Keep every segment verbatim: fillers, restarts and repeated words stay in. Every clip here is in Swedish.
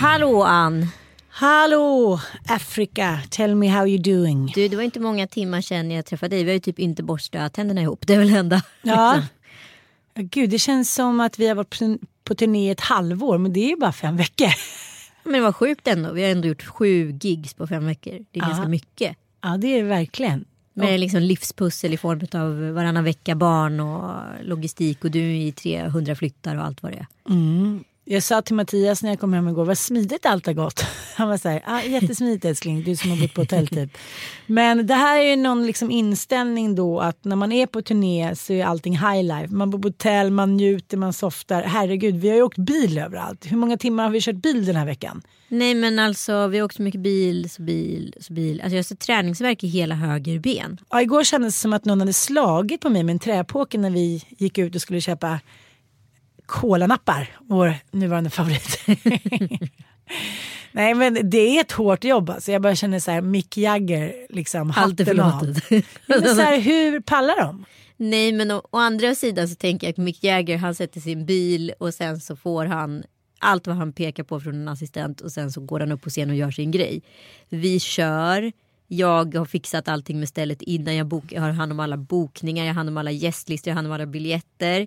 Hallå Ann. Hallå Afrika, tell me how you doing. Du, det var inte många timmar sedan jag träffade dig. Vi har ju typ inte borstat tänderna ihop, det är väl enda. Ja, liksom. Gud, det känns som att vi har varit på turné ett halvår. Men det är ju bara fem veckor. Men det var sjukt ändå, vi har ändå gjort sju gigs på fem veckor. Det är ja. ganska mycket. Ja, det är det verkligen. Med liksom livspussel i form av varannan vecka barn och logistik. Och du i trehundra flyttar och allt vad det är. Mm. Jag sa till Mattias när jag kom hem igår, vad smidigt allt har gått. Han var så här, ah, jättesmidigt älskling, du som har bott på hotell typ. Men det här är ju någon liksom inställning då, att när man är på turné så är allting high life. Man bor på hotell, man njuter, man softar. Herregud, vi har ju åkt bil överallt. Hur många timmar har vi kört bil den här veckan? Nej men alltså, vi har åkt så mycket bil, så bil, så bil. Alltså jag har sett träningsvärk i hela höger ben. Ja, igår kändes det som att någon hade slagit på mig med en träpåke när vi gick ut och skulle köpa kolanappar, vår nuvarande favorit. Nej men det är ett hårt jobb alltså. Jag bara känner så här, Mick Jagger liksom, allt är förlåtet. Men så här, hur pallar de? Nej men å, å andra sidan så tänker jag att Mick Jagger, han sätter sin bil och sen så får han allt vad han pekar på från en assistent och sen så går han upp på scen och gör sin grej. Vi kör. Jag har fixat allting med stället innan jag, bok, jag har hand om alla bokningar, jag har hand om alla gästlistor, jag har hand om alla biljetter.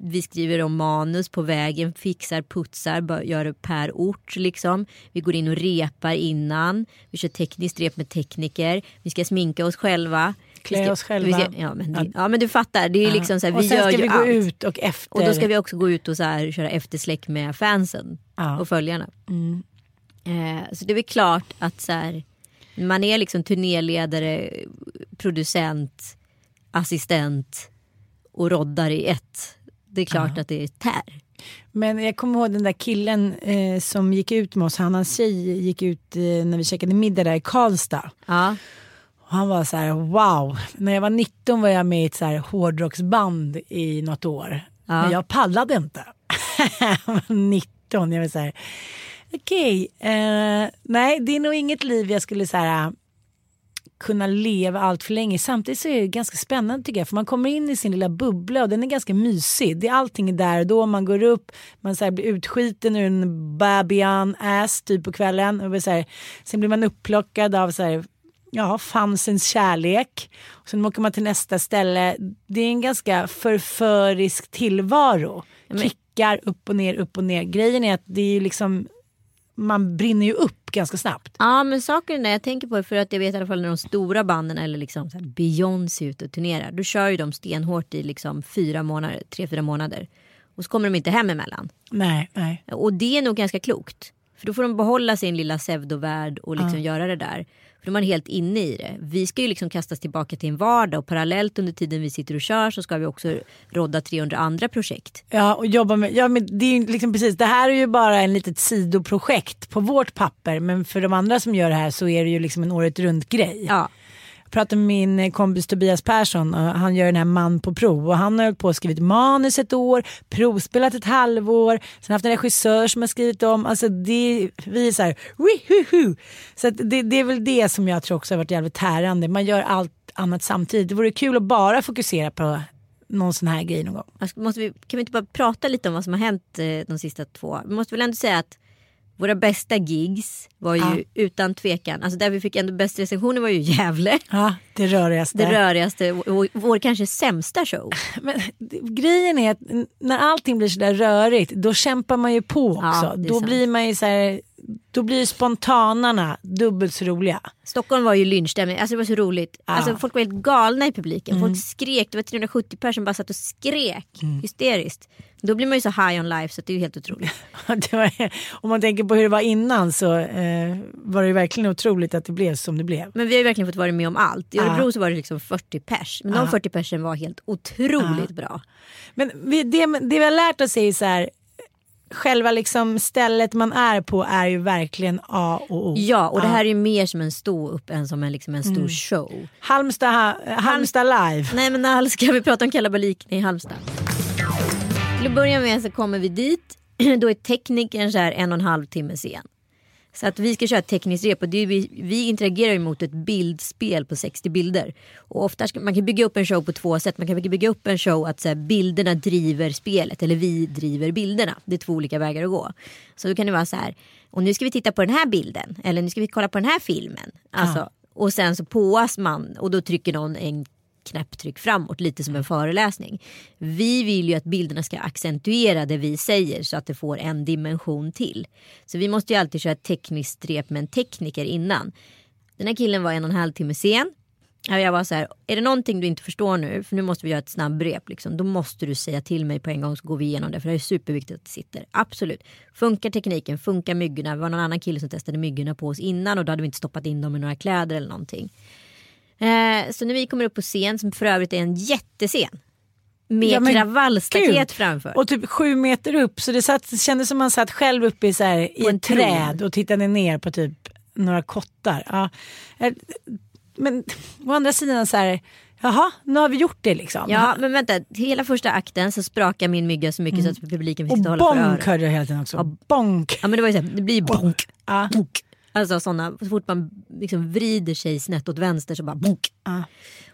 Vi skriver om manus på vägen, fixar, putsar, gör det per ort liksom. Vi går in och repar innan. Vi kör tekniskt rep med tekniker. Vi ska sminka oss själva. Klä ska, oss själva. Ska, ja, men det, ja men du fattar, det är liksom så här, vi gör ju allt. Och sen ska vi gå allt ut och efter. Och då ska vi också gå ut och så här, köra eftersläck med fansen ja. och följarna. Mm. Eh, så det är väl klart att så här, man är liksom turnéledare, producent, assistent och roddar i ett. Det är klart ja. att det är tär. Men jag kommer ihåg den där killen eh, som gick ut med oss. Han och hans tjej gick ut eh, när vi käkade middag där i Karlstad. Ja. Och han var så här, wow. När jag var nitton var jag med i ett så här hårdrocksband i något år. Ja. Men jag pallade inte. Jag var nitton. Jag var så här, okej. Okay, eh, nej, det är nog inget liv jag skulle så här kunna leva allt för länge. Samtidigt så är det ganska spännande tycker jag, för man kommer in i sin lilla bubbla och den är ganska mysig. Det är allting där då, man går upp, man så här blir utskiten ur en babian ass typ på kvällen och så här, sen blir man upplockad av så här, ja, fansens kärlek. Och sen åker man till nästa ställe. Det är en ganska förförisk tillvaro. Men kickar upp och ner, upp och ner. Grejen är att det är ju liksom, man brinner ju upp ganska snabbt. Ja, men saken där jag tänker på, för att jag vet i alla fall när de stora banden eller liksom så här Beyoncé ut och turnerar, då kör ju de stenhårt i liksom fyra månader, tre, fyra månader. Och så kommer de inte hem emellan. Nej, nej. Och det är nog ganska klokt. För då får de behålla sin lilla pseudovärld och liksom ja. göra det där. För de är helt inne i det. Vi ska ju liksom kastas tillbaka till en vardag. Och parallellt under tiden vi sitter och kör så ska vi också rodda trehundra andra projekt. Ja, och jobba med... Ja, men det är ju liksom precis... Det här är ju bara en litet sidoprojekt på vårt papper. Men för de andra som gör det här så är det ju liksom en året runt grej. Ja. pratar med min kompis Tobias Persson, och han gör den här Man på prov, och han har hållit på och skrivit manus ett år, provspelat ett halvår, sen haft en regissör som har skrivit om, alltså det, vi är så här, wihuhu. Så att det, det är väl det som jag tror också har varit jävligt tärande, man gör allt annat samtidigt. Det vore kul att bara fokusera på någon sån här grej någon gång. Alltså, måste vi, kan vi inte bara prata lite om vad som har hänt eh, de sista två? Vi måste väl ändå säga att våra bästa gigs var ju ja. utan tvekan, alltså där vi fick ändå bäst recensioner var ju Gävle. Ja, det rörigaste. Det rörigaste, och vår kanske sämsta show. Men grejen är att när allting blir så där rörigt, då kämpar man ju på också. Ja, då sant. blir man ju så här, då blir spontanarna dubbelt så roliga. Stockholm var ju lynchstämning, alltså det var så roligt. Ja. Alltså folk var helt galna i publiken. Mm. Folk skrek, det var trehundrasjuttio personer bara satt och skrek mm. hysteriskt. Då blir man ju så high on life så det är ju helt otroligt. Det var, om man tänker på hur det var innan så eh, var det verkligen otroligt att det blev som det blev. Men vi har ju verkligen fått vara med om allt. I Örebro ah. så var det liksom fyrtio pers. Men ah. de fyrtio persen var helt otroligt ah. bra. Men vi, det, det vi har lärt oss är så här, själva liksom stället man är på är ju verkligen A och O. Ja, och det här är ju mer som en stor upp än som en, liksom en stor mm. show. Halmstad, ha, Halmstad live. Nej, men när ska vi prata om Kalla Balik i Halmstad? Till att börja med så kommer vi dit. Då är tekniken så här en och en halv timme sen. Så att vi ska köra ett tekniskt rep. Och det är vi, vi interagerar mot ett bildspel på sextio bilder. Och ofta ska, man kan bygga upp en show på två sätt. Man kan bygga upp en show att så här, bilderna driver spelet. Eller vi driver bilderna. Det är två olika vägar att gå. Så då kan det vara så här. Och nu ska vi titta på den här bilden. Eller nu ska vi kolla på den här filmen. Alltså, ja. Och sen så påas man. Och då trycker någon en knapptryck framåt, lite som en föreläsning. Vi vill ju att bilderna ska accentuera det vi säger så att det får en dimension till. Så vi måste ju alltid köra ett tekniskt rep med en tekniker innan. Den här killen var en och en halv timme sen. Jag var så här, är det någonting du inte förstår nu? För nu måste vi göra ett snabbrep liksom. Då måste du säga till mig på en gång så går vi igenom det. För det är superviktigt att det sitter. Absolut. Funkar tekniken? Funkar myggorna? Det var någon annan kille som testade myggorna på oss innan och då hade vi inte stoppat in dem i några kläder eller någonting. Eh, så när vi kommer upp på scen, som för övrigt är en jättescen med ja, kravallstaket framför och typ sju meter upp, så det, satt, det kändes som man satt själv uppe i, så här, i en träd och tittade ner på typ några kottar ja. Men å andra sidan så här, jaha, nu har vi gjort det liksom. Ja, men vänta, hela första akten så sprakar min mygga så mycket mm. så att publiken fick inte hålla för öronen. Och bonk hörde jag hela tiden också ja, bonk. Ja, men det var ju så här, det blir bonk, bonk. Ja. Bonk. Alltså sådana, så fort man liksom vrider sig snett åt vänster så bara bok. Ah.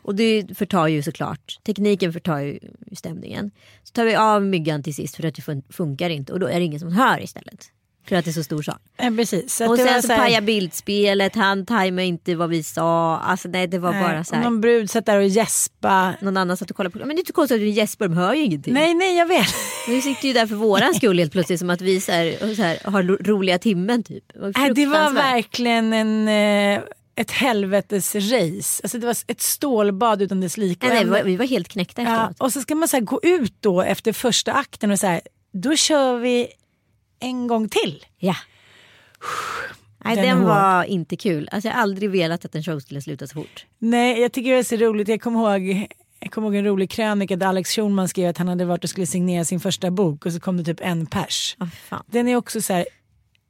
Och det förtar ju såklart. Tekniken förtar ju stämningen. Så tar vi av myggan till sist för att det funkar inte. Och då är det ingen som hör istället. För att det är så stor sak. Ja, precis. Så och sen så, så här... pajar bildspelet. Han tajmar inte vad vi sa. Alltså nej, det var nej, bara så här. Någon brud satt där och gäspa. Någon annan satt och kollade på. Men det är inte konstigt att du gäspar, de hör ju ingenting. Nej, nej, jag vet. Nu sitter ju där för våran skull helt plötsligt. Som att vi så här, så här, har roliga timmen typ. Det var, äh, det var verkligen en... Eh... ett helvetes race. Alltså det var ett stålbad utan dess lika. Nej, nej, vi var helt knäckta efteråt. Ja, och så ska man så här gå ut då efter första akten och så här, då kör vi en gång till. Ja. Nej, den, den var hård. Inte kul. Alltså jag har aldrig velat att en show skulle sluta så fort. Nej, jag tycker det är så roligt. Jag kommer ihåg, jag kommer ihåg en rolig krönika där Alex Schulman skrev att han hade varit och skulle signera sin första bok och så kom det typ en pers. Oh, fan. Den är också så här.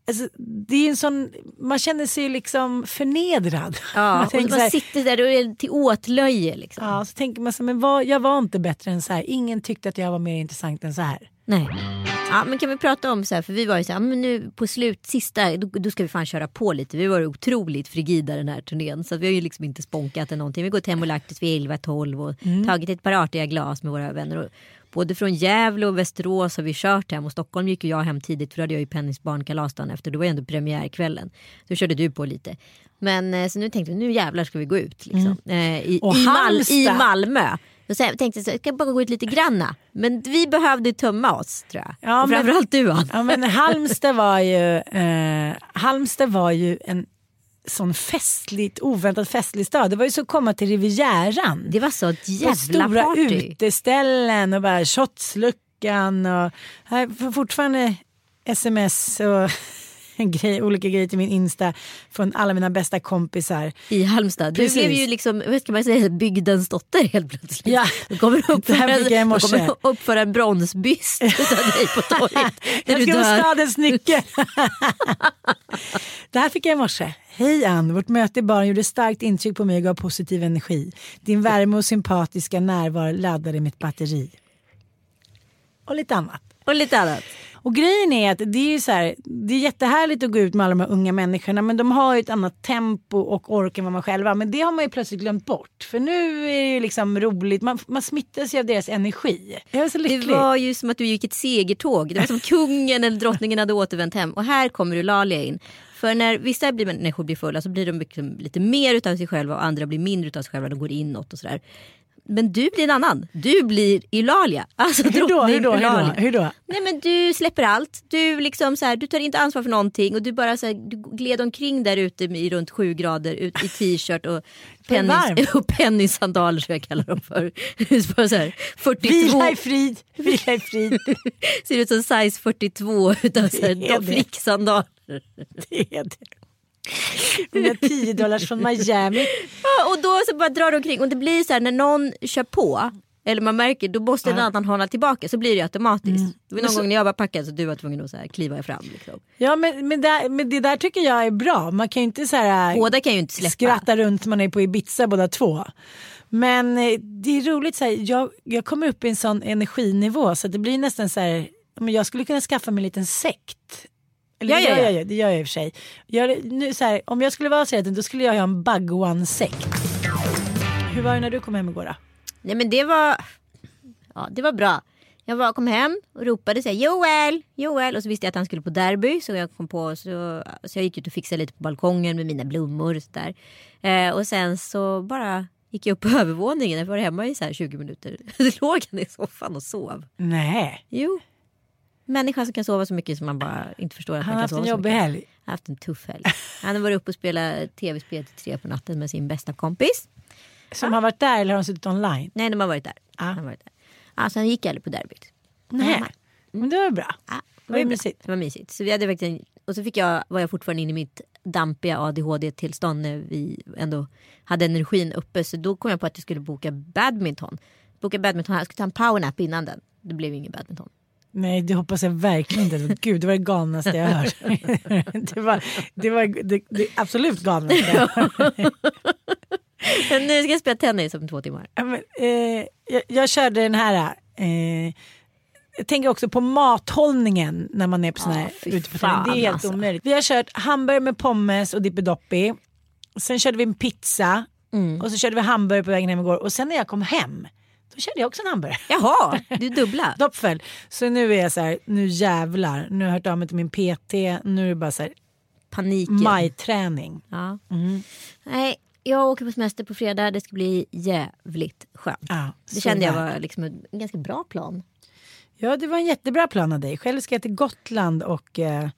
Alltså, det är en sån, man känner sig liksom förnedrad. Ja, man, och man så här, sitter där och är till åtlöje liksom. Ja, så tänker man så här, men vad, jag var inte bättre än så här. Ingen tyckte att jag var mer intressant än så här. Nej. Ja, men kan vi prata om så här, för vi var ju så här, men nu på slut sista då, då ska vi fan köra på lite. Vi var ju otroligt frigida den här turnén så vi har ju liksom inte sponkat eller någonting. Vi går hem och lagt oss vid elva tolv och mm. tagit ett par artiga glas med våra vänner och både från Gävle och Västerås har vi kört hem och Stockholm gick jag hem tidigt för då hade jag ju Pennys barnkalas dagen efter. Det var ju ändå premiärkvällen. Då körde du på lite. Men så nu tänkte vi, nu jävlar ska vi gå ut liksom. Mm. I, och i, Mal- i Malmö. Då tänkte jag, jag ska bara gå ut lite granna. Men vi behövde tömma oss, tror jag. Ja, och framförallt men, du, Ann. Ja, men Halmstad var ju, eh, Halmstad var ju en sån festligt, oväntat festlig stad. Det var ju så att komma till Rivieran. Det var så ett jävla stora party. Uteställen och bara shotsluckan och här, fortfarande sms och grej, olika grejer till min Insta från alla mina bästa kompisar i Halmstad. Precis. Du blev ju liksom, vad ska man säga, bygdens dotter helt plötsligt. Ja. Du kommer upp för, upp för en bronsbyst av dig på torget. Jag ska vara stadens nyckel. Det här fick jag i morse. Hej Ann, vårt möte i baren gjorde starkt intryck på mig och gav positiv energi. Din värme och sympatiska närvaro laddade mitt batteri. Och lite annat. Och lite annat. Och grejen är att det är ju så här, det är jättehärligt att gå ut med alla de här unga människorna, men de har ju ett annat tempo och ork än vad man själva. Men det har man ju plötsligt glömt bort. För nu är det ju liksom roligt. Man, man smittas ju av deras energi. Det var så lyckligt. Det var ju som att du gick ett segertåg. Det var som kungen eller drottningen hade återvänt hem. Och här kommer du Lalia in. För när vissa blir människor blir fulla så blir de liksom lite mer utav sig själva och andra blir mindre utav sig själva. De går inåt och sådär. Men du blir en annan. Du blir Ilalia. Alltså hur då, hur då, Ilalia. Hur då? Hur då? Nej men du släpper allt. Du liksom så här, du tar inte ansvar för någonting och du bara så här, du gled omkring där ute i runt sju grader ut i t-shirt och pennis och pennisandaler som jag kallar dem för. Bara så här fyrtiotvå. Vila i frid. Vila i frid. Ser ut som size fyrtiotvå utan så här flicksandaler. Det är det. Mina tio dollar från Miami. Ja, och då så bara drar de omkring. Och det blir så här, när någon kör på eller man märker, då måste en annan hålla tillbaka. Så blir det automatiskt. Mm. Det var någon så, gång när jag var packad så du var tvungen att så här kliva fram liksom. Ja men, men, där, men det där tycker jag är bra. Man kan ju inte så här, båda kan ju inte släppa. Skratta runt, man är på Ibiza båda två. Men det är roligt så här, jag, jag kommer upp i en sån energinivå så det blir nästan så här, men jag skulle kunna skaffa mig en liten sekt. Ja, ja, ja. Ja, det gör jag i och för sig. Jag, nu, så här, om jag skulle vara seden, då skulle jag ha en bagwan-sekt. Hur var det när du kom hem igår då? Nej men det var, ja, det var bra. Jag var, kom hem och ropade så här, Joel, Joel. Och så visste jag att han skulle på derby. Så jag kom på så, så jag gick ut och fixade lite på balkongen med mina blommor och så där. Eh, och sen så bara gick jag upp på övervåningen. Jag var hemma i så här tjugo minuter. Så låg han i soffan och sov. Nej. Jo. Människan som kan sova så mycket som man bara inte förstår att han man kan sova så mycket. Han har haft en jobbig helg. Han har haft en tuff helg. Han har varit uppe och spelat tv-spel till tre på natten med sin bästa kompis. Som ja. Har varit där eller har de suttit online? Nej, de har varit där. Ja. Han har varit där. Alltså han gick aldrig på derbyt. Nej, mm. Men det var bra. Ja, det var, det var mysigt. Det var mysigt. Så vi hade faktiskt en... Och så fick jag, var jag fortfarande inne i mitt dampiga A D H D-tillstånd när vi ändå hade energin uppe. Så då kom jag på att jag skulle boka badminton. Boka badminton här. Jag skulle ta en powernap innan den. Det blev ingen badminton. Nej, det hoppas jag verkligen inte. Gud, det var det galnaste jag hört. Det var, det var det, det absolut galnaste. Nu ska jag spela tennis om två timmar. Men, eh, jag, jag körde den här... Eh, jag tänker också på mathållningen när man är på sån här ah, ute på fan, det är helt alltså. Omöjligt. Vi har kört hamburgare med pommes och dippidoppi. Sen körde vi en pizza. Mm. Och så körde vi hamburgare på vägen hem igår. Och sen när jag kom hem... Då körde jag också en hamburgare. Jaha, du dubbla. Doppfäll. Så nu är jag så här, nu jävlar. Nu har jag hört av mig till min P T. Nu är det bara så här, paniken. Majträning. Ja. Mm. Nej, jag åker på semester på fredag. Det ska bli jävligt skönt. Ja, det kände jag var liksom en ganska bra plan. Ja, det var en jättebra plan av dig. Själv ska jag till Gotland och... Eh,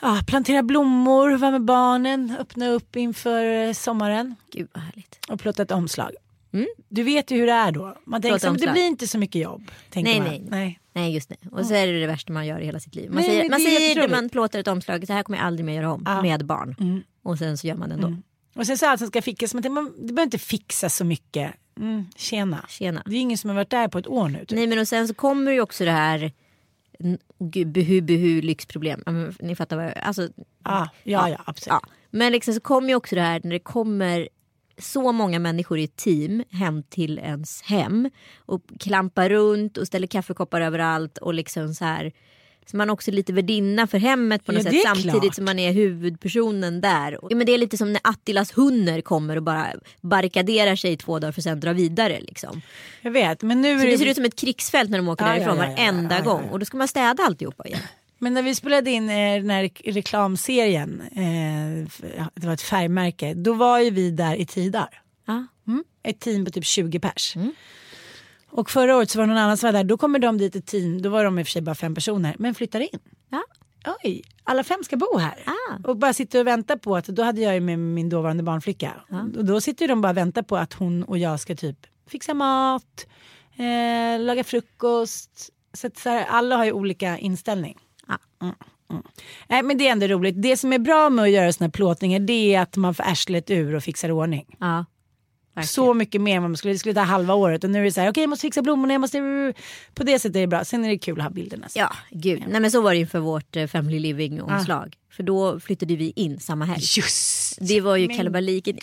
Ja, plantera blommor, vara med barnen. Öppna upp inför sommaren. Gud vad härligt. Och plåta ett omslag. Mm. Du vet ju hur det är då. Man tänker som, det blir inte så mycket jobb. Nej, man. nej, nej. Nej, just det. Och så är det det värsta man gör i hela sitt liv. Man nej, säger, man, säger det, man plåtar ett omslag. Så här kommer jag aldrig mer göra om ah. med barn. Mm. Och sen så gör man det ändå. Mm. Och sen så allt som ska fixas. Man tänker, man, det behöver inte fixa så mycket. Mm. Tjena. Tjena. Det är ingen som har varit där på ett år nu. Typ. Nej, men och sen så kommer ju också det här... Buhu, buhu, lyxproblem. Ni fattar vad jag... Alltså, ah, ja, ja, absolut. Ja. Men liksom så kommer ju också det här när det kommer... så många människor i team hem till ens hem och klampar runt och ställer kaffekoppar överallt och liksom så här så man också är lite värdinna för hemmet på något ja, sätt samtidigt klart. Som man är huvudpersonen där. Ja, men det är lite som när Attilas hunner kommer och bara barrikaderar sig i två dagar för sen drar vidare liksom. Jag vet, men nu är så det... det ser ut som ett krigsfält när de åker ja, därifrån ja, ja, varenda ja, ja, ja. gång och då ska man städa alltihopa igen. Men när vi spelade in eh, den här reklamserien, eh, det var ett färgmärke, då var ju vi där i tio dagar. Ah. Mm. Ett team på typ tjugo pers. Mm. Och förra året så var någon annan som var där, då kommer de dit ett team, då var de i och för sig bara fem personer, men flyttar in. Ja. Oj, alla fem ska bo här. Ah. Och bara sitter och väntar på att, då hade jag ju med min dåvarande barnflicka. Ah. Och då sitter de bara och väntar på att hon och jag ska typ fixa mat, eh, laga frukost. Så, att så här, alla har ju olika inställning. Ah. Mm, Mm. Nej, men det är ändå roligt. Det som är bra med att göra såna här plåtningar, det är att man får ärslet ur och fixar ordning. Ja. Verkligen. Så mycket mer man skulle, det skulle ta halva året. Och nu är det så här, okej okay, jag måste fixa blommorna, jag måste... På det sättet är det bra, sen är det kul att ha bilderna så. Ja, gud, nej men så var det ju för vårt family living omslag ah. För då flyttade vi in samma helg. Just! Det var ju Kalla Balik i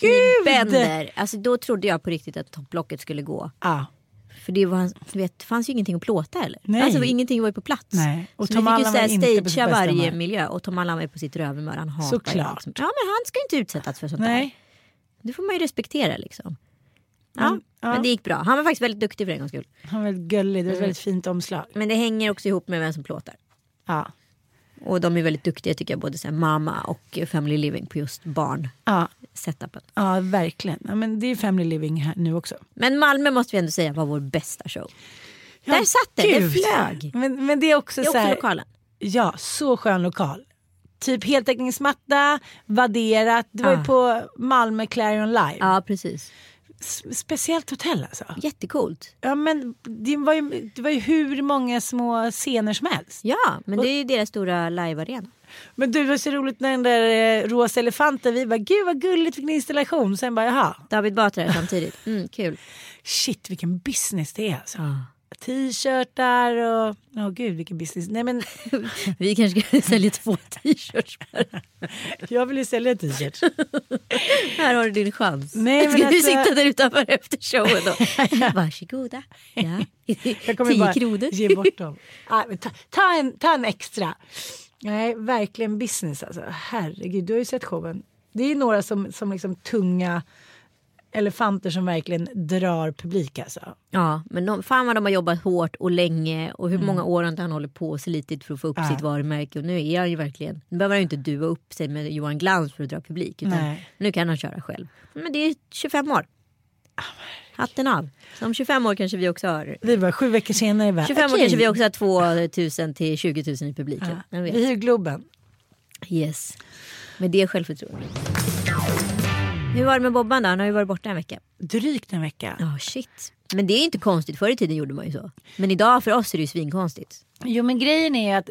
Bender. Alltså då trodde jag på riktigt att topplocket skulle gå. Ja ah. För det var, vet, fanns ju ingenting att plåta eller? Nej. Alltså ingenting var ju på plats. Nej. Och så Tom vi fick ju såhär stagea varje med. miljö. Och Tom Allan var ju på sitt rövmör. Han hatar såklart liksom. Ja men han ska ju inte utsättas för sånt. Nej. Där. Det får man ju respektera liksom. Ja, mm, ja, men det gick bra. Han var faktiskt väldigt duktig för en gångs skull. Han var väldigt gullig, det var ett mm. väldigt fint omslag. Men det hänger också ihop med vem som plåtar. Ja. Och de är väldigt duktiga tycker jag, både så här, mamma och family living på just barn. Ja. Setupen. Ja, verkligen. Ja, men det är family living här nu också. Men Malmö måste vi ändå säga var vår bästa show. Ja, där satt det, det flög. Men, men det är också, det är också så här, lokalen. Ja, så skön lokal. Typ heltäckningsmatta, vadderat. Det var ah. ju på Malmö Clarion Live. Ja, ah, precis. Speciellt hotell alltså. Jättekult. Ja, men det var, ju, det var ju hur många små scener som helst. Ja, men och, det är ju deras stora live-arena. Men du, var så roligt när den där eh, rosa elefanten, vi bara, gud vad gulligt, vilken installation. Sen bara, jaha. David Batra samtidigt. Mm, kul. Shit, vilken business det är alltså. Ja. Ah. T-shirtar och... Åh oh, gud, vilken business. Nej, men... Vi kanske ska sälja två t-shirts. Jag vill ju sälja t-shirts. Här har du din chans. Nej, men ska alltså... du sitta där utanför efter showen då? Varsågoda. Ja. Jag kommer bara kronor. Ge bort dem. Ah, men ta, ta, en, ta en extra. Nej, verkligen business alltså. Herregud, du har ju sett showen. Det är ju några som, som liksom tunga... elefanter som verkligen drar publik alltså. Ja, men de, fan vad de har jobbat hårt och länge och hur mm. många år han håller på och slitit för att få upp äh. sitt varumärke, och nu är han ju verkligen, nu behöver han ju inte duva upp sig med Johan Glans för att dra publik, utan nej. Nu kan han köra själv. Men det är tjugofem år. Oh, hatten av. Så om tjugofem år kanske vi också har... Vi var sju veckor senare. Bara, tjugofem okay. år kanske vi också har tvåtusen till tjugotusen i publiken. Ja. Vi är Globen. Yes. Men det är självförtroende. Hur var det med Bobban då? Han har ju varit borta en vecka. Drygt en vecka. Ja, oh, shit. Men det är inte konstigt. Förr i tiden gjorde man ju så. Men idag för oss är det ju svinkonstigt. Jo, men grejen är att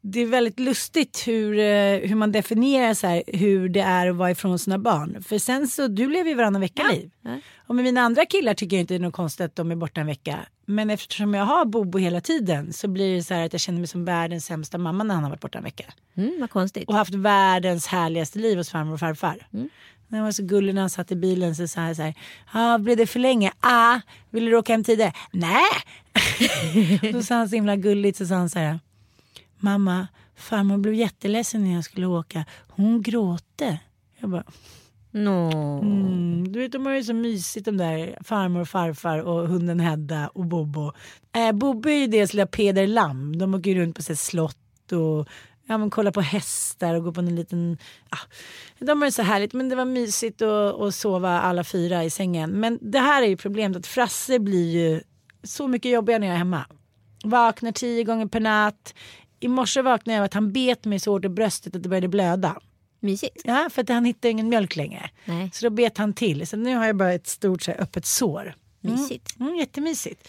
det är väldigt lustigt hur, hur man definierar så här, hur det är att vara ifrån sina barn. För sen så, du lever ju varannan vecka liv. Ja. Ja. Och med mina andra killar tycker jag inte det är något konstigt att de är borta en vecka. Men eftersom jag har Bobo hela tiden så blir det så här att jag känner mig som världens sämsta mamma när han har varit borta en vecka. Mm, vad konstigt. Och haft världens härligaste liv hos farmor och farfar. Mm. Han var så gullig när han satt i bilen, så sa han så här, ah, blev det för länge? Ah, vill du åka hem tidigare? Nej! Då sa han så himla gulligt, så sa han så här, mamma, farmor blev jätteledsen när jag skulle åka. Hon gråter. Jag bara, no. Mm, du vet, de har ju så mysigt, de där farmor och farfar och hunden Hedda och Bobo. Eh, Bobo är ju deras lilla Peder Lamm. De åker runt på sitt slott och... Ja, man kollar på hästar och går på en liten... Ja, de var ju så härligt, men det var mysigt att, att sova alla fyra i sängen. Men det här är ju problemet, att Frasse blir ju så mycket jobbigare när jag är hemma. Vaknar tio gånger per natt. I morse vaknade jag att han bet mig så hårt i bröstet att det började blöda. Mysigt. Ja, för att han hittade ingen mjölk längre. Nej. Så då bet han till. Så nu har jag bara ett stort så här, öppet sår. Mysigt. Mm, mm, jättemysigt.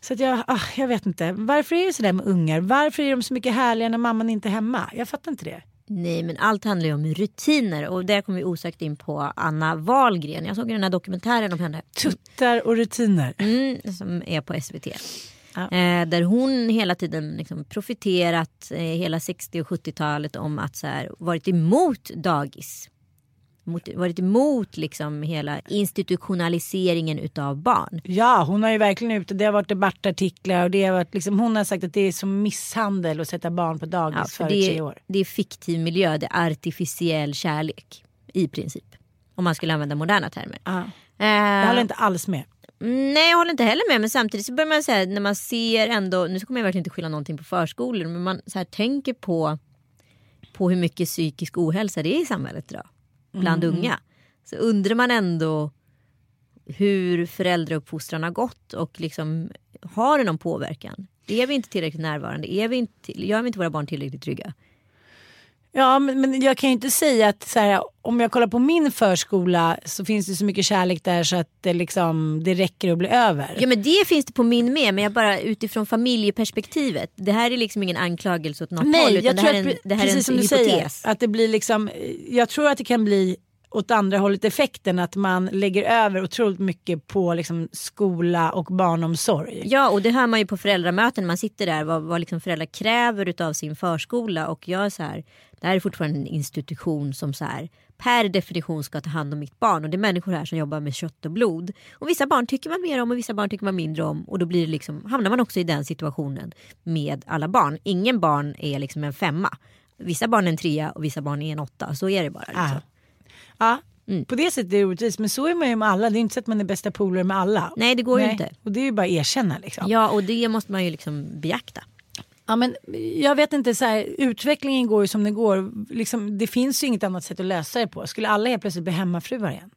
Så att jag, ah, jag vet inte. Varför är det så där med ungar? Varför är de så mycket härliga när mamman inte är hemma? Jag fattar inte det. Nej, men allt handlar ju om rutiner. Och där kommer vi osökt in på Anna Wahlgren. Jag såg den här dokumentären om henne. Tuttar och rutiner. Mm, som är på S V T. Ja. Eh, där hon hela tiden liksom profiterat eh, hela sextio- och sjuttiotalet om att så här, varit emot dagis. Mot, varit emot liksom hela institutionaliseringen utav barn. Ja, hon har ju verkligen ute, det har varit debattartiklar och det har varit liksom, hon har sagt att det är som misshandel att sätta barn på dagis, ja, för, för tre år. Det är fiktiv miljö, det är artificiell kärlek i princip. Om man skulle använda moderna termer. Ja. Eh, jag håller inte alls med. Nej, jag håller inte heller med, men samtidigt så börjar man säga när man ser ändå, nu kommer jag verkligen inte skylla någonting på förskolor, men man så här tänker på på hur mycket psykisk ohälsa det är i samhället idag. Bland mm. unga. Så undrar man ändå hur föräldrauppfostran har gått och liksom har det någon påverkan? Är vi inte tillräckligt närvarande? Är vi inte, gör vi inte våra barn tillräckligt trygga? Ja, men, men jag kan ju inte säga att så här, om jag kollar på min förskola så finns det så mycket kärlek där så att det, liksom, det räcker att bli över. Ja, men det finns det på min med, men jag bara utifrån familjeperspektivet. Det här är liksom ingen anklagelse åt något Nej, håll, utan jag det, tror här att, en, det här precis är en som hypotes. Du säger, att det blir liksom, jag tror att det kan bli åt andra hållet effekten att man lägger över otroligt mycket på liksom skola och barnomsorg. Ja, och det hör man ju på föräldramöten. Man sitter där, vad, vad liksom föräldrar kräver utav sin förskola. Och jag är så här, det här är fortfarande en institution som så här, per definition ska ta hand om mitt barn. Och det är människor här som jobbar med kött och blod. Och vissa barn tycker man mer om och vissa barn tycker man mindre om. Och då blir det liksom, hamnar man också i den situationen med alla barn. Ingen barn är liksom en femma. Vissa barn är en trea och vissa barn är en åtta. Så är det bara liksom. Ah. Ja, mm. På det sättet är det orättvist. Men så är man ju med alla, det är inte så att man är bästa polare med alla. Nej, det går Nej. ju inte. Och det är ju bara att erkänna liksom. Ja, och det måste man ju liksom beakta. Ja, men jag vet inte så här, utvecklingen går ju som den går liksom, det finns ju inget annat sätt att lösa det på. Skulle alla helt plötsligt bli hemmafruar igen?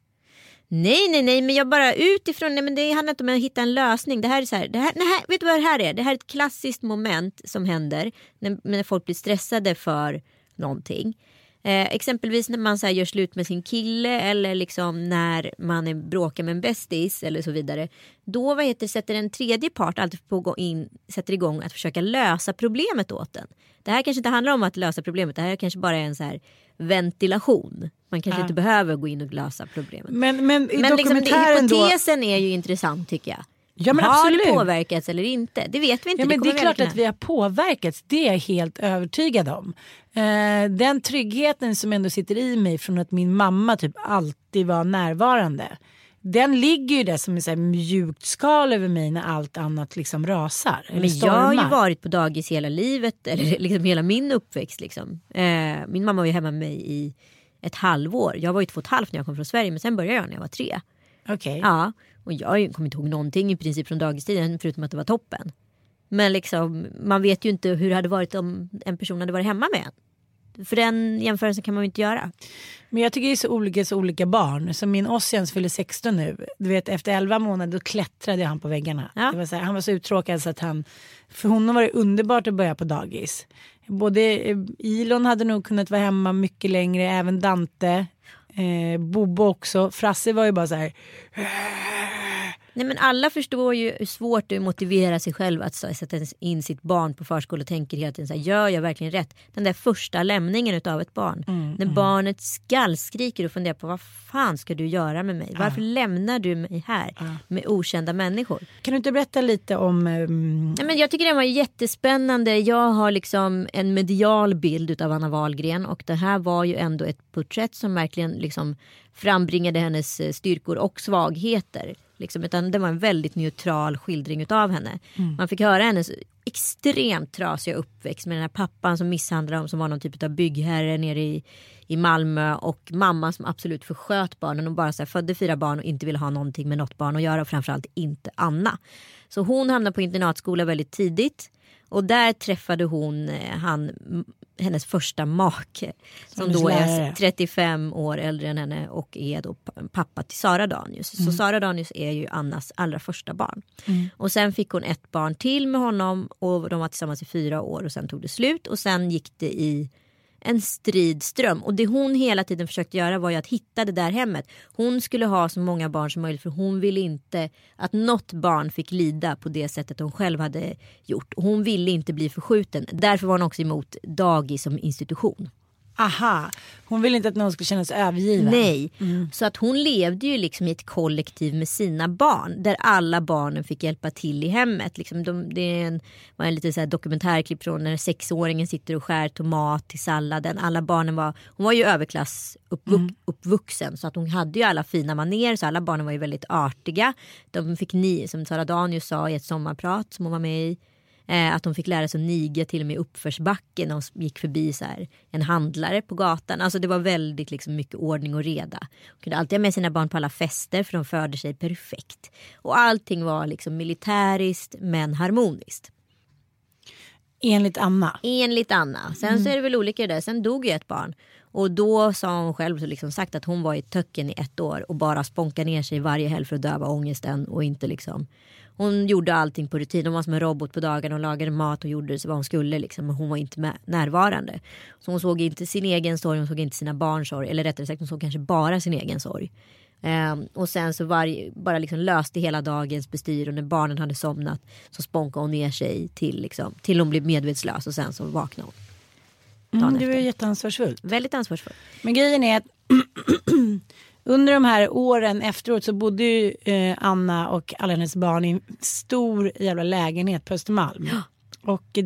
Nej, nej, nej, men jag bara utifrån, nej, men det handlar inte om att hitta en lösning. Det här är så här, det här, nej, vet du vad det här är? Det här är ett klassiskt moment som händer när, när folk blir stressade för någonting. Eh, exempelvis när man så här gör slut med sin kille eller liksom när man är bråkar med en bästis eller så vidare. Då vad heter, sätter en tredje part alltid på gå in, sätter igång att försöka lösa problemet åt den. Det här kanske inte handlar om att lösa problemet. Det här kanske bara är en så här ventilation. Man kanske ja. inte behöver gå in och lösa problemet. Men, men, i men liksom, det, hypotesen då... är ju intressant tycker jag. Ja, men har absolut. Det påverkats eller inte? Det vet vi inte. Ja, men det, det är klart att vi har påverkats. Det är jag helt övertygad om. Eh, den tryggheten som ändå sitter i mig från att min mamma typ alltid var närvarande. Den ligger ju där som en så här mjukt skal över mig när allt annat liksom rasar. Men jag har ju varit på dagis hela livet. Eller liksom hela min uppväxt. Liksom. Eh, min mamma var ju hemma med mig i ett halvår. Jag var ju två och ett halvt när jag kom från Sverige. Men sen började jag när jag var tre. Okej. Okay. Ja. Och jag kommer inte ihåg någonting i princip från dagistiden förutom att det var toppen. Men liksom, man vet ju inte hur det hade varit om en person hade varit hemma med en. För den jämförelsen kan man ju inte göra. Men jag tycker det är så olika, så olika barn. Som min Ossians fyller sexton nu. Du vet, efter elva månader då klättrade han på väggarna. Ja. Det var så här, han var så uttråkad så att han... För honom var det underbart att börja på dagis. Både Ilon hade nog kunnat vara hemma mycket längre. Även Dante. Eh, Bobo också. Frasse var ju bara så här... Nej, men alla förstår ju hur svårt det är att motivera sig själv att sätta in sitt barn på förskolan och tänker hela tiden så här, gör jag verkligen rätt? Den där första lämningen utav ett barn. Mm, när mm. barnet skallskriker och funderar på vad fan ska du göra med mig? Varför ah. lämnar du mig här ah. med okända människor? Kan du inte berätta lite om... Um... Nej, men jag tycker det var jättespännande. Jag har liksom en medial bild utav Anna Wahlgren och det här var ju ändå ett porträtt som verkligen liksom frambringade hennes styrkor och svagheter. Liksom, utan det var en väldigt neutral skildring utav henne. Mm. Man fick höra hennes extremt trasiga uppväxt med den här pappan som misshandlade dem som var någon typ av byggherre nere i, i Malmö och mamman som absolut försköt barnen och bara så här, födde fyra barn och inte ville ha någonting med något barn att göra och framförallt inte Anna. Så hon hamnade på internatskola väldigt tidigt och där träffade hon han, hennes första make som, som då är trettiofem år äldre än henne och är då pappa till Sara Danius. Mm. Så Sara Danius är ju Annas allra första barn. Mm. Och sen fick hon ett barn till med honom och de var tillsammans i fyra år och sen tog det slut och sen gick det i en stridström. Och det hon hela tiden försökte göra var ju att hitta det där hemmet. Hon skulle ha så många barn som möjligt för hon ville inte att något barn fick lida på det sättet hon själv hade gjort. Hon ville inte bli förskjuten. Därför var hon också emot dagis som institution. Aha, hon ville inte att någon skulle känna sig övergiven. Nej, mm. så att hon levde ju liksom i ett kollektiv med sina barn där alla barnen fick hjälpa till i hemmet. Liksom de, det är en, var en liten så här dokumentärklipp från när sexåringen sitter och skär tomat till salladen. Alla barnen var, hon var ju överklassuppvuxen mm. så att hon hade ju alla fina manér så alla barnen var ju väldigt artiga. De fick ni, som Sara Danius sa i ett sommarprat som hon var med i. Att de fick lära sig att niga till och med uppförsbacken och gick förbi så här, en handlare på gatan. Alltså det var väldigt liksom, mycket ordning och reda. De kunde alltid ha med sina barn på alla fester för de förde sig perfekt. Och allting var liksom militäriskt men harmoniskt. Enligt Anna. Enligt Anna. Sen mm. så är det väl olika det där. Sen dog ju ett barn. Och då sa hon själv liksom sagt att hon var i töcken i ett år och bara sponkade ner sig varje helg för att döva ångesten och inte liksom... Hon gjorde allting på rutin. Hon var som en robot på dagen och lagade mat och gjorde så vad hon skulle liksom. Men hon var inte med, närvarande. Så hon såg inte sin egen sorg, hon såg inte sina barns sorg. Eller rättare sagt, hon såg kanske bara sin egen sorg. Um, och sen så var, bara liksom löste hela dagens bestyr. Och när barnen hade somnat så sponkade hon ner sig till, liksom, till hon blev medvetslös. Och sen så vaknade hon. Mm, du är jätteansvarsfullt. Väldigt ansvarsfullt. Men grejen är att under de här åren efteråt så bodde ju eh, Anna och alla hennes barn i en stor jävla lägenhet på Östermalm. Ja. Och eh,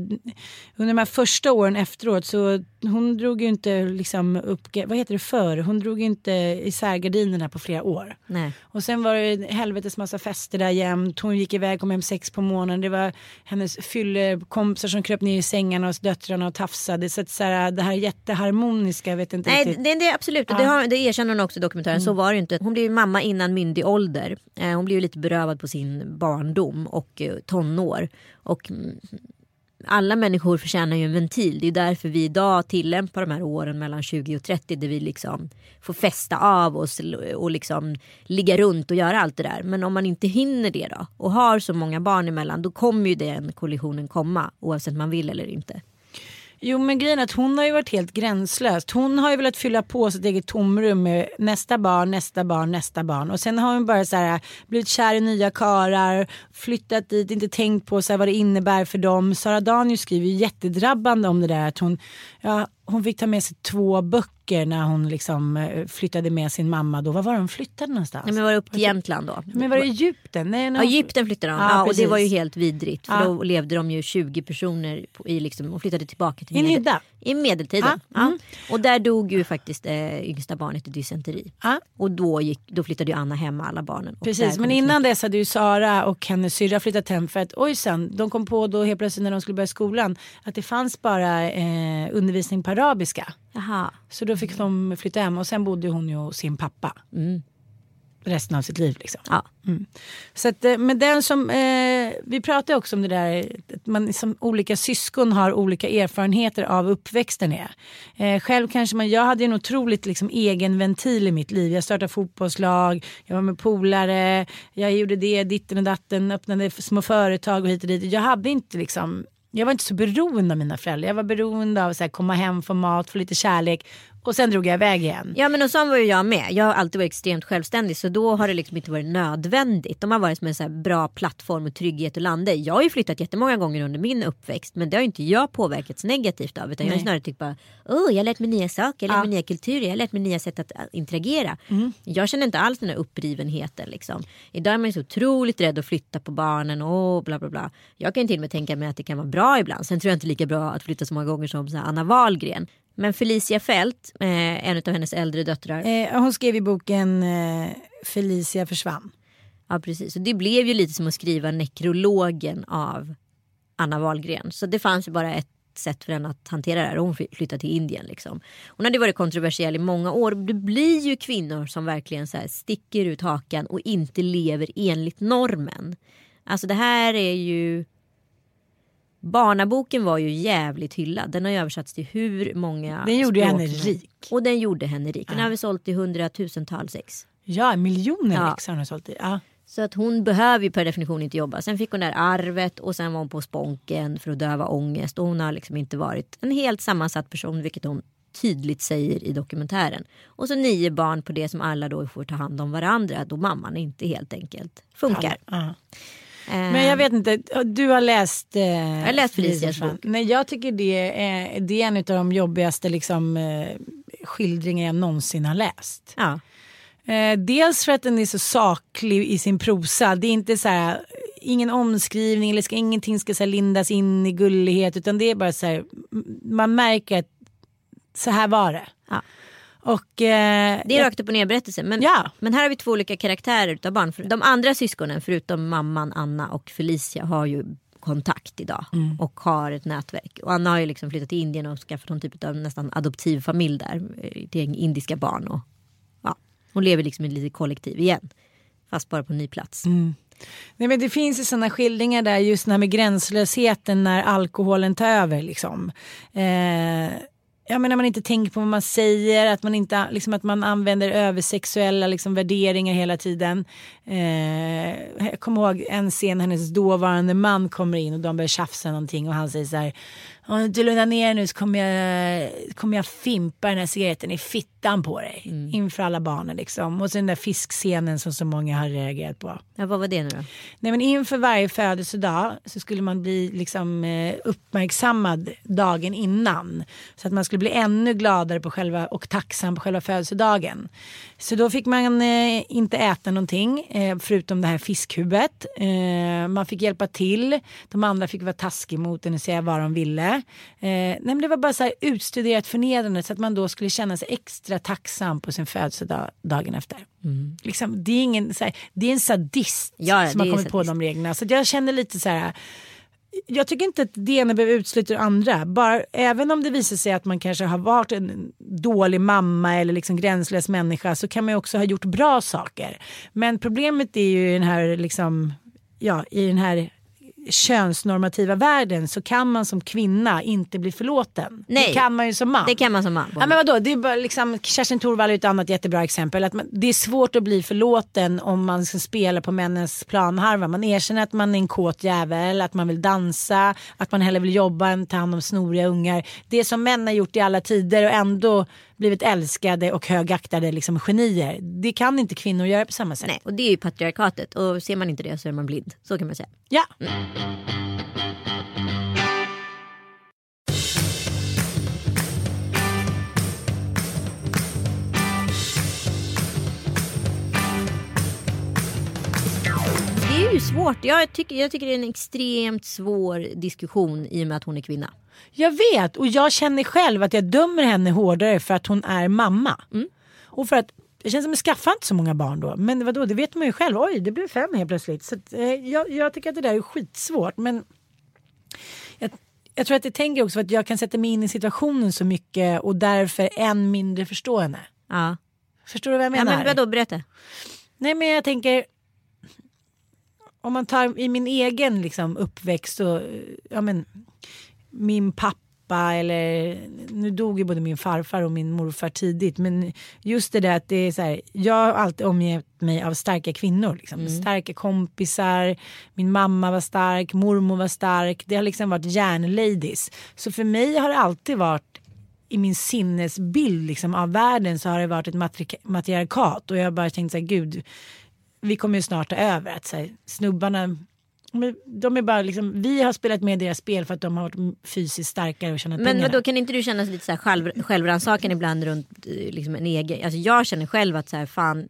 under de här första åren efteråt så hon drog ju inte liksom upp, vad heter det för? Hon drog ju inte isär gardinerna på flera år. Nej. Och sen var det helvetes massa fester där jämt. Hon gick iväg, kom hem sex på månaden. Det var hennes fyllekompisar som kröp ner i sängarna och döttrarna och tafsade. Så, att, så här, det här jätteharmoniska, vet inte. Nej, det, det är absolut. Ja. Det, har, det erkänner hon också i dokumentären. Mm. Så var det inte. Hon blev ju mamma innan myndig ålder. Hon blev ju lite berövad på sin barndom och tonår. Och... alla människor förtjänar ju en ventil. Det är därför vi idag tillämpar de här åren mellan tjugo och trettio där vi liksom får festa av oss och liksom ligga runt och göra allt det där. Men om man inte hinner det då och har så många barn emellan, då kommer ju den kollisionen komma oavsett man vill eller inte. Jo, men grejen är att hon har ju varit helt gränslöst. Hon har ju velat fylla på sitt eget tomrum med nästa barn, nästa barn, nästa barn. Och sen har hon bara så här, blivit kär i nya karar, flyttat dit, inte tänkt på så här, vad det innebär för dem. Sara Danius skriver ju jättedrabbande om det där. Att hon, ja, hon fick ta med sig två böcker när hon liksom flyttade med sin mamma. Då, vad var hon flyttade någonstans? Nej, men var det upp till Jämtland då? Men var det Egypten? Nej, någon... Ja, Egypten flyttade de. Ja, ja, och det var ju helt vidrigt. För ja. Då levde de ju tjugo personer i liksom, och flyttade tillbaka till medel... i medeltiden. Ja. Mm. Ja. Och där dog ju faktiskt eh, yngsta barnet i dysenteri. Ja. Och då, gick, då flyttade ju Anna hem alla barnen. Och precis, men innan dess hade ju Sara och hennes syrra flyttat hem för att oj sen, de kom på då helt plötsligt när de skulle börja skolan att det fanns bara eh, undervisning på arabiska. Aha. Så då fick de flytta hem och sen bodde hon ju hos sin pappa. Mm. Resten av sitt liv liksom. Ja. Mm. Så att, men den som eh, vi pratade också om det där att man som olika syskon har olika erfarenheter av uppväxten är. Eh, själv kanske man, jag hade en otroligt liksom egen ventil i mitt liv. Jag startade fotbollslag, jag var med polare, jag gjorde det, ditten och datten, öppnade små företag och hit och dit. Jag hade inte liksom Jag var inte så beroende av mina föräldrar. Jag var beroende av att komma hem, få mat, få lite kärlek. Och sen drog jag iväg igen. Ja, men och så var ju jag med. Jag har alltid varit extremt självständig. Så då har det liksom inte varit nödvändigt. De har varit som en så här bra plattform och trygghet att landa i. Jag har ju flyttat jättemånga gånger under min uppväxt. Men det har ju inte jag påverkats negativt av. Utan Nej. jag har snarare tyckt bara, åh, jag har lärt mig nya saker. Jag har lärt mig ja. nya kulturer. Jag har lärt mig nya sätt att interagera. Mm. Jag känner inte alls den här upprivenheten liksom. Idag är man ju så otroligt rädd att flytta på barnen och bla bla bla. Jag kan ju till och med tänka mig att det kan vara bra ibland. Sen tror jag inte lika bra att flytta så många gånger som så här Anna Wahlgren. Men Felicia Fält, eh, en av hennes äldre döttrar. Eh, hon skrev i boken eh, Felicia försvann. Ja, precis. Och det blev ju lite som att skriva nekrologen av Anna Wahlgren. Så det fanns ju bara ett sätt för henne att hantera det här. Hon flyttade till Indien liksom. Hon hade varit kontroversiell i många år. Det blir ju kvinnor som verkligen så här sticker ut hakan och inte lever enligt normen. Alltså det här är ju... Barnaboken var ju jävligt hyllad. Den har ju översatts till hur många Den gjorde henne rik. Och den gjorde henne rik. Den ja. har vi sålt till hundratusentals ex. Ja, miljoner ja. ex har hon sålt till. Ja. Så att hon behöver ju per definition inte jobba. Sen fick hon det där arvet och sen var hon på sponken för att döva ångest. Och hon har liksom inte varit en helt sammansatt person, vilket hon tydligt säger i dokumentären. Och så nio barn på det som alla då får ta hand om varandra. Då mamman inte helt enkelt funkar. Ja. Ja. Men jag vet inte, du har läst eh, Jag har läst Felicias bok. Nej, jag tycker det är, det är en av de jobbigaste liksom, eh, skildringar jag någonsin har läst. Ja. eh, Dels för att den är så saklig i sin prosa. Det är inte så här, ingen omskrivning eller ska, ingenting ska så här, lindas in i gullighet. Utan det är bara så här, man märker att så här var det. Ja. Och, eh, det är rakt upp och ner berättelsen, men, ja. men här har vi två olika karaktärer utav barn. De andra syskonen förutom mamman Anna och Felicia har ju kontakt idag mm. och har ett nätverk. Och Anna har ju liksom flyttat till Indien och skaffat någon typ av nästan adoptiv familj där till indiska barn och, ja, hon lever liksom i ett litet kollektiv igen, fast bara på en ny plats. Mm. Nej, men det finns ju sådana skildringar där just den här med gränslösheten när alkoholen tar över liksom. Eh, ja, men när man inte tänker på vad man säger, att man inte liksom, att man använder översexuella liksom värderingar hela tiden. Eh, jag kommer ihåg en scen, hennes dåvarande man kommer in och de börjar tjafsa någonting och han säger så här: om du lugnar ner nu så kommer jag, kommer jag fimpa den här cigaretten i fittan på dig. Mm. Inför alla barnen liksom. Och så den där fiskscenen som så många har reagerat på. Ja, vad var det nu då? Nej, men inför varje födelsedag så skulle man bli liksom uppmärksammad dagen innan. Så att man skulle bli ännu gladare på själva, och tacksam på själva födelsedagen. Så då fick man eh, inte äta någonting eh, förutom det här fiskhuvudet. Eh, man fick hjälpa till. De andra fick vara taskiga mot den och säga vad de ville. Eh, nej, men det var bara så här utstuderat förnedrande så att man då skulle känna sig extra tacksam på sin födelsedag dagen efter. Mm. Liksom, det är ingen så här, det är en sadist ja, som har kommit sadist. På de reglerna. Så jag känner lite så här, jag tycker inte att det ena behöver utesluta det andra. Bara, även om det visar sig att man kanske har varit en dålig mamma eller liksom gränslös människa, så kan man ju också ha gjort bra saker. Men problemet är ju den här liksom, ja, i den här könsnormativa världen så kan man som kvinna inte bli förlåten. Nej, det kan man ju som man. Det kan man som man. Ja, men vadå? Det är bara liksom, Kerstin Thorvall är ett annat jättebra exempel. Att man, det är svårt att bli förlåten om man ska spela på männens planharva. Man erkänner att man är en kåt jävel, att man vill dansa, att man hellre vill jobba än ta hand om snoriga ungar. Det som män har gjort i alla tider och ändå blivit älskade och högaktade liksom genier. Det kan inte kvinnor göra på samma sätt. Nej, och det är ju patriarkatet. Och ser man inte det så är man blind. Så kan man säga. Ja. Mm. Det är ju svårt. Jag tycker, jag tycker det är en extremt svår diskussion i och med att hon är kvinna. Jag vet, och jag känner själv att jag dömer henne hårdare för att hon är mamma. Mm. Och för att det känns som att jag skaffar inte så många barn då. Men vadå, det vet man ju själv. Oj, det blev fem helt plötsligt. Så att, eh, jag, jag tycker att det där är skitsvårt. Men jag, jag tror att jag tänker också att jag kan sätta mig in i situationen så mycket. Och därför än mindre förstå henne. Ja. Förstår du vad jag menar? Ja, men vadå, berätta. Nej, men jag tänker... Om man tar i min egen liksom, uppväxt och... Ja, men... Min pappa. Eller, nu dog ju både min farfar och min morfar tidigt, men just det där att det är så här, jag har alltid omgett mig av starka kvinnor liksom. Mm. Starka kompisar, min mamma var stark, mormor var stark, det har liksom varit järnladies. Så för mig har det alltid varit i min sinnesbild liksom, av världen, så har det varit ett matri- matriarkat och jag har bara tänkt så här, gud, vi kommer ju snart ta över att så här, snubbarna, de är bara liksom, vi har spelat med deras spel för att de har varit fysiskt starkare och tjänat pengarna. Men då kan inte du känna sig lite så här själv, självrannsakan ibland runt liksom en egen, alltså jag känner själv att så här, fan,